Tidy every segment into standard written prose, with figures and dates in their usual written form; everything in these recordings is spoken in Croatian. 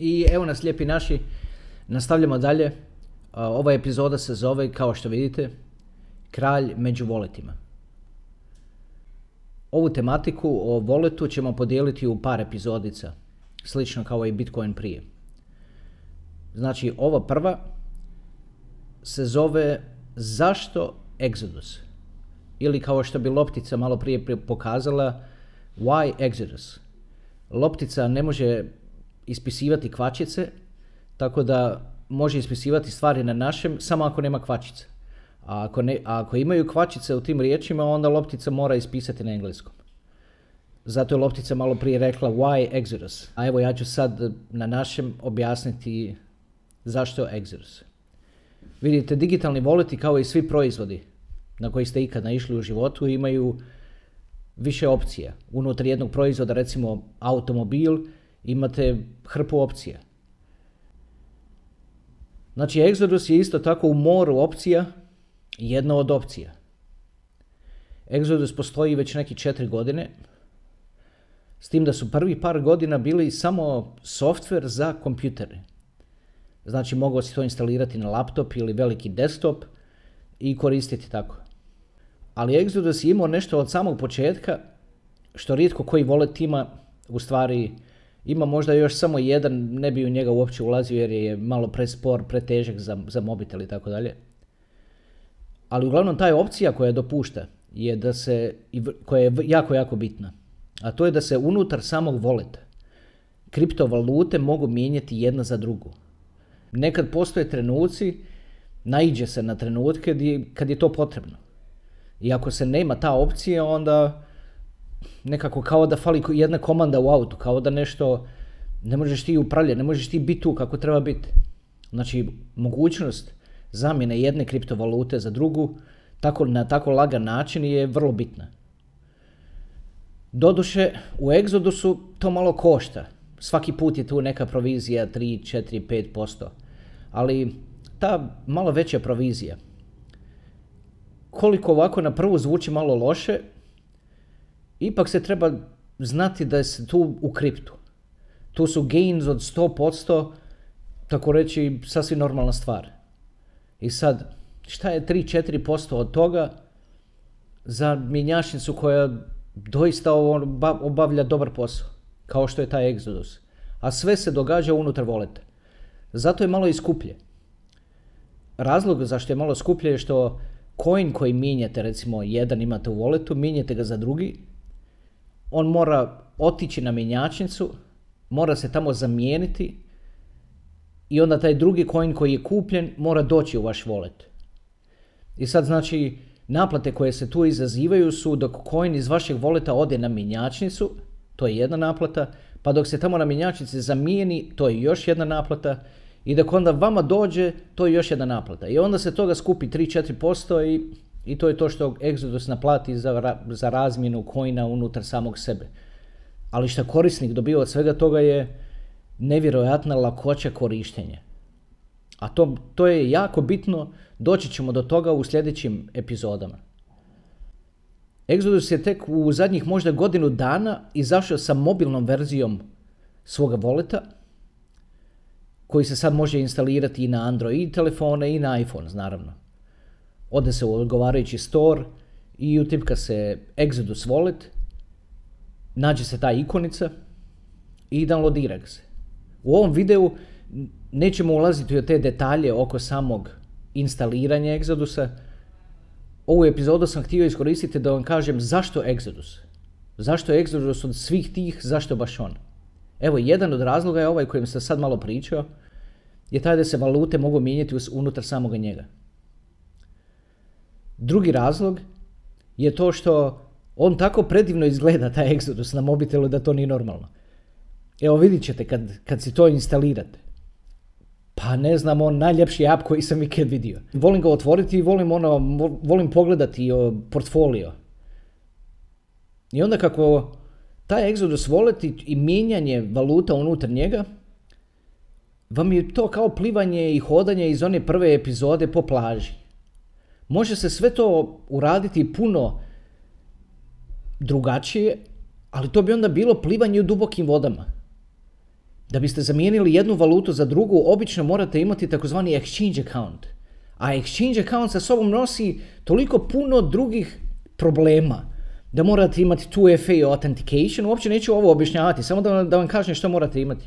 I evo nas lijepi naši, nastavljamo dalje. Ova epizoda se zove, kao što vidite, Kralj među voletima. Ovu tematiku o voletu ćemo podijeliti u par epizodica, slično kao i Bitcoin prije. Znači, ova prva se zove Zašto Exodus? Ili kao što bi loptica malo prije pokazala, Why Exodus? Loptica ne može ispisivati kvačice, tako da može ispisivati stvari na našem samo ako nema kvačice. A ako imaju kvačice u tim riječima, onda loptica mora ispisati na engleskom. Zato je loptica malo prije rekla why Exodus. A evo ja ću sad na našem objasniti zašto Exodus. Vidite, digitalni voleti kao i svi proizvodi na koji ste ikad naišli u životu imaju više opcija. Unutar jednog proizvoda, recimo automobil, imate hrpu opcija. Znači, Exodus je isto tako u moru opcija, jedna od opcija. Exodus postoji već neki 4 godine, s tim da su prvi par godina bili samo softver za kompjutere. Znači, mogao si to instalirati na laptop ili veliki desktop i koristiti tako. Ali Exodus je imao nešto od samog početka, što rijetko koji volet ima, u stvari ima možda još samo jedan, ne bi u njega uopće ulazio jer je malo prespor, pretežak za mobitel i tako dalje. Ali uglavnom ta je opcija koja dopušta, je da se, koja je jako, jako bitna, a to je da se unutar samog voleta kriptovalute mogu mijenjati jedna za drugu. Nekad postoje trenuci, naiđe se na trenutke kad je to potrebno. I ako se nema ta opcija, onda nekako kao da fali jedna komanda u autu, kao da nešto, ne možeš ti upravljati, ne možeš ti biti tu kako treba biti. Znači, mogućnost zamjene jedne kriptovalute za drugu na tako lagan način je vrlo bitna. Doduše, u Exodusu to malo košta. Svaki put je tu neka provizija 3, 4, 5%. Ali ta malo veća provizija, koliko ovako na prvu zvuči malo loše, ipak se treba znati da je se tu u kriptu. Tu su gains od 100%, tako reći, sasvim normalna stvar. I sad, šta je 3-4% od toga za mjenjačnicu koja doista obavlja dobar posao, kao što je taj Exodus. A sve se događa unutar voleta. Zato je malo i skuplje. Razlog zašto je malo skuplje je što coin koji mijenjate, recimo jedan imate u voletu, mijenjate ga za drugi, on mora otići na mjenjačnicu, mora se tamo zamijeniti i onda taj drugi coin koji je kupljen mora doći u vaš volet. I sad, znači, naplate koje se tu izazivaju su dok coin iz vašeg voleta ode na mjenjačnicu, to je jedna naplata, pa dok se tamo na mjenjačnici zamijeni, to je još jedna naplata, i dok onda vama dođe, to je još jedna naplata. I onda se toga skupi 3-4% i to je to što Exodus naplati za razmjenu coina unutar samog sebe. Ali što korisnik dobiva od svega toga je nevjerojatna lakoća korištenja. A to je jako bitno, doći ćemo do toga u sljedećim epizodama. Exodus je tek u zadnjih možda godinu dana izašao sa mobilnom verzijom svoga voleta, koji se sad može instalirati i na Android telefone i na iPhone, naravno. Ode se u odgovarajući store i utipka se Exodus Wallet, nađe se ta ikonica i downloadira ga se. U ovom videu nećemo ulaziti u te detalje oko samog instaliranja Exodusa. Ovu epizodu sam htio iskoristiti da vam kažem zašto Exodus. Zašto Exodus od svih tih, zašto baš on? Evo, jedan od razloga je ovaj kojim sam sad malo pričao, je taj da se valute mogu mijenjati unutar samoga njega. Drugi razlog je to što on tako predivno izgleda, taj Exodus, na mobitelu, da to nije normalno. Evo, vidit ćete kad si to instalirate. Pa ne znam, on najljepši app koji sam ikad vidio. Volim ga otvoriti i volim pogledati portfolio. I onda kako taj Exodus Wallet i mijenjanje valuta unutar njega, vam je to kao plivanje i hodanje iz one prve epizode po plaži. Može se sve to uraditi puno drugačije, ali to bi onda bilo plivanje u dubokim vodama. Da biste zamijenili jednu valutu za drugu, obično morate imati takozvani exchange account. A exchange account sa sobom nosi toliko puno drugih problema da morate imati 2FA authentication. Uopće neću ovo objašnjavati, samo da vam kažem što morate imati.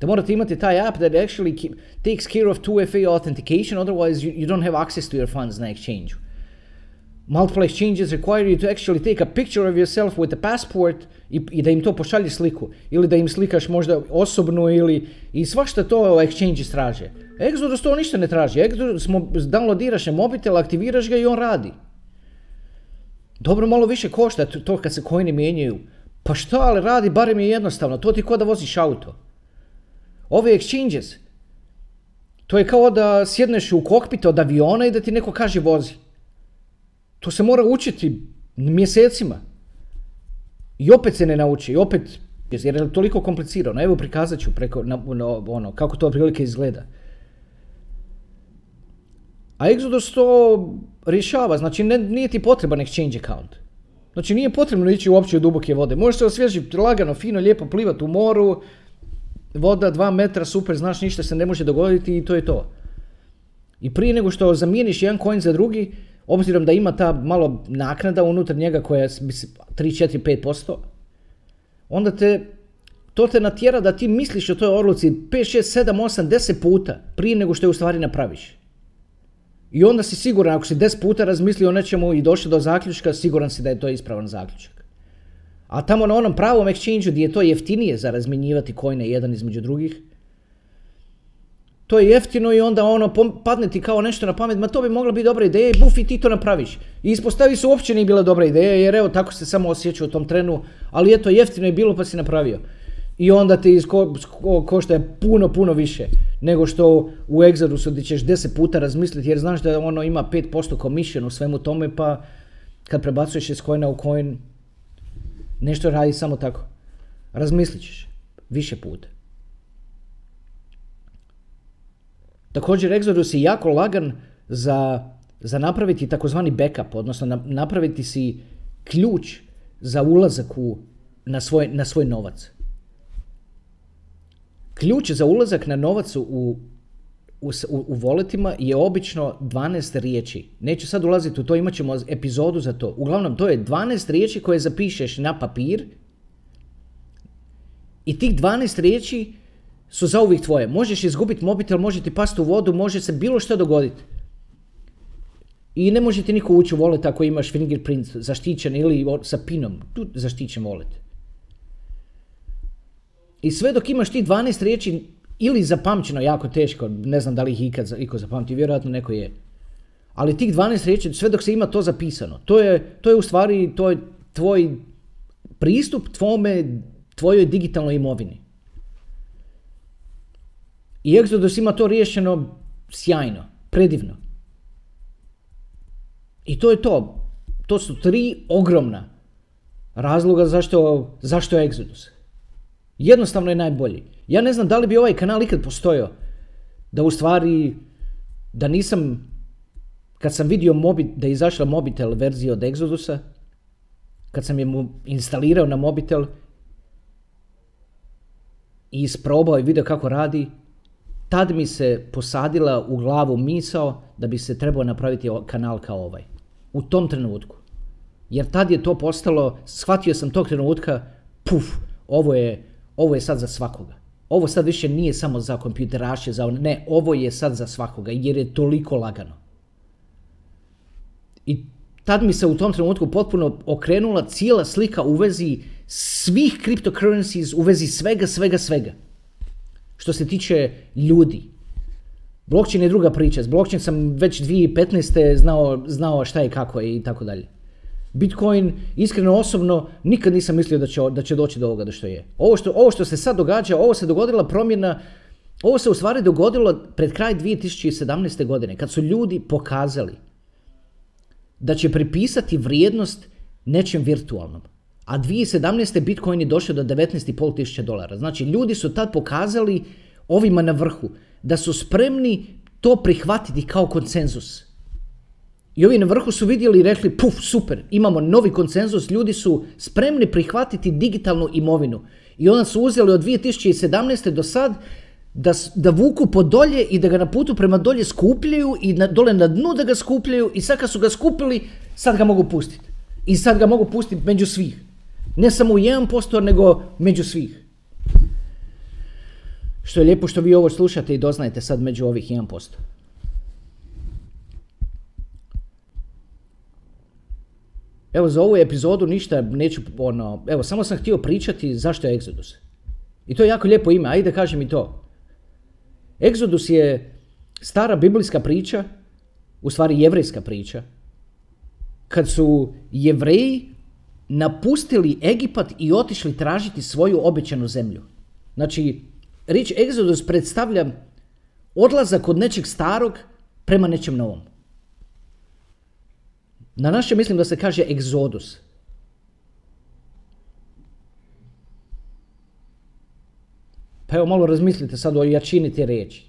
Da morate imati taj app that actually takes care of 2FA authentication, otherwise you don't have access to your funds na exchange-u. Multiple exchanges require you to actually take a picture of yourself with a passport i da im to pošalje sliku. Ili da im slikaš možda osobno ili... I svašta to exchanges traže. Exodus to ništa ne traži. Exodus downloadiraš na mobitel, aktiviraš ga i on radi. Dobro, malo više košta to kad se coini mijenjaju. Pa šta, ali radi, barem je jednostavno. To ti kao da voziš auto. Ove exchanges, to je kao da sjedneš u kokpit od aviona i da ti neko kaže vozi. To se mora učiti mjesecima. I opet se ne nauči, i opet, jer je toliko komplicirano. Evo prikazat ću preko, ono, kako to prilike izgleda. A Exodus to rješava, znači nije ti potreban exchange account. Znači nije potrebno ići uopće u duboke vode. Možeš se osvježiti lagano, fino, lijepo plivat u moru. Voda 2 metra, super, znaš, ništa se ne može dogoditi i to je to. I prije nego što zamijeniš jedan coin za drugi, obzirom da ima ta malo naknada unutar njega koja je 3-4-5%, onda to te natjera da ti misliš o toj odluci 5, 6, 7, 8, 10 puta prije nego što je u stvari napraviš. I onda si siguran, ako si 10 puta razmislio o nečemu i došao do zaključka, siguran si da je to ispravan zaključak. A tamo na onom pravom exchange-u gdje je to jeftinije za razmjenjivati coine jedan između drugih, to je jeftino i onda ono padne ti kao nešto na pamet, ma to bi mogla biti dobra ideja i buf, i ti to napraviš. I ispostavi se uopće nije bila dobra ideja jer evo tako se samo osjećao u tom trenu, ali eto jeftino je bilo pa si napravio. I onda te košta je puno, puno više nego što u Exodusu gdje ćeš 10 puta razmisliti jer znaš da ono ima 5% commission u svemu tome, pa kad prebacuješ iz coina u coin, nešto radi samo tako. Razmislit ćeš više puta. Također Exodus je jako lagan za napraviti takozvani backup, odnosno napraviti si ključ za ulazak na svoj novac. Ključ za ulazak na novac u voletima je obično 12 riječi. Neću sad ulaziti u to, imat ćemo epizodu za to. Uglavnom, to je 12 riječi koje zapišeš na papir i tih 12 riječi su zauvijek tvoje. Možeš izgubiti mobitel, može ti pasti u vodu, može se bilo što dogoditi. I ne može ti niko ući u wallet ako imaš fingerprint zaštićen ili sa pinom tu zaštićen wallet. I sve dok imaš ti 12 riječi ili zapamćeno jako teško, ne znam da li ih ikad iko zapamti, vjerojatno neko je. Ali tih 12 riječi, sve dok se ima to zapisano, to je u stvari to je tvoj pristup tvojoj digitalnoj imovini. I Exodus ima to riješeno sjajno, predivno. I to je to. To su 3 ogromna razloga zašto je Exodus. Jednostavno je najbolji. Ja ne znam da li bi ovaj kanal ikad postojao da u stvari, da nisam, kad sam vidio da je izašla mobitel verzija od Exodusa, kad sam je instalirao na mobitel i isprobao i vidio kako radi, tad mi se posadila u glavu misao da bi se trebao napraviti kanal kao ovaj. U tom trenutku. Jer tad je to postalo, shvatio sam tog trenutka, puf, ovo je sad za svakoga. Ovo sad više nije samo za kompjuteraše, ne, ovo je sad za svakoga jer je toliko lagano. I tad mi se u tom trenutku potpuno okrenula cijela slika u vezi svih cryptocurrencies, u vezi svega. Što se tiče ljudi. Blockchain je druga priča. S blockchain sam već 2015. znao šta je kako je i tako dalje. Bitcoin, iskreno osobno, nikad nisam mislio da će doći do ovoga do što je. Ovo što se sad događa, ovo se dogodila promjena, ovo se u stvari dogodilo pred kraj 2017. godine, kad su ljudi pokazali da će pripisati vrijednost nečem virtualnom. A 2017. Bitcoin je došao do $19.500. Znači, ljudi su tad pokazali ovima na vrhu da su spremni to prihvatiti kao konsenzus. I ovi na vrhu su vidjeli i rekli, puf, super, imamo novi konsenzus, ljudi su spremni prihvatiti digitalnu imovinu. I onda su uzeli od 2017. do sad da vuku po dolje i da ga na putu prema dolje skupljaju i dole na dnu da ga skupljaju i sad kad su ga skupili, sad ga mogu pustiti. I sad ga mogu pustiti među svih. Ne samo u 1%, nego među svih. Što je lijepo što vi ovo slušate i doznajete sad među ovih 1%. Evo za ovu epizodu ništa neću, evo samo sam htio pričati zašto je Exodus. I to je jako lijepo ime, ajde kažem i to. Exodus je stara biblijska priča, u stvari jevrejska priča, kad su Jevreji napustili Egipat i otišli tražiti svoju obećanu zemlju. Znači, riječ Exodus predstavlja odlazak od nečeg starog prema nečem novom. Na naše mislim da se kaže egzodus. Pa evo malo razmislite sad o jačini te riječi.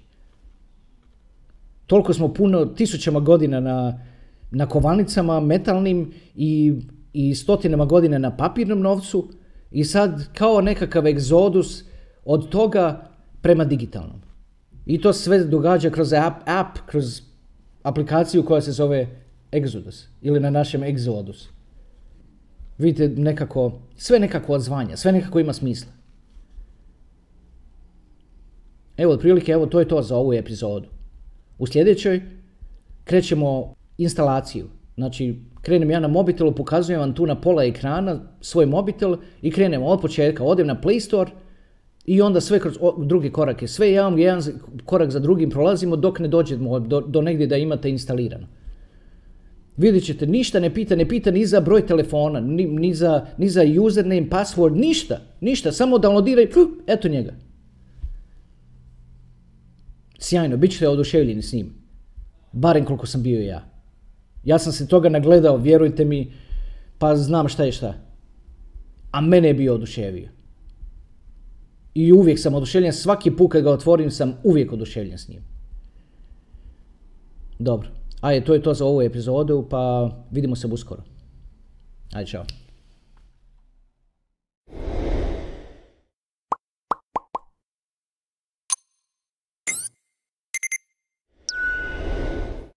Toliko smo puno tisućama godina na kovanicama metalnim i stotinama godina na papirnom novcu i sad kao nekakav egzodus od toga prema digitalnom. I to sve događa kroz app, kroz aplikaciju koja se zove Exodus, ili na našem Exodus. Vidite, nekako, sve nekako odzvanja, sve nekako ima smisla. Evo, otprilike, evo, to je to za ovu epizodu. U sljedećoj krećemo instalaciju. Znači, krenem ja na mobitelu, pokazujem vam tu na pola ekrana svoj mobitel i krenem od početka, odem na Play Store i onda sve kroz drugi korake, sve jedan korak za drugim prolazimo dok ne dođemo do negdje da imate instalirano. Vidjet ćete, ništa ne pita ni za broj telefona, ni za username, password, ništa, samo downloadiraj, eto njega. Sjajno, bit ćete oduševljeni s njim, barem koliko sam bio ja. Ja sam se toga nagledao, vjerujte mi, pa znam šta je šta. A mene je bio oduševio. I uvijek sam oduševljen, svaki put kad ga otvorim sam uvijek oduševljen s njim. Dobro. Ajde, to je to za ovu epizodu, pa vidimo se uskoro. Ajde, čao.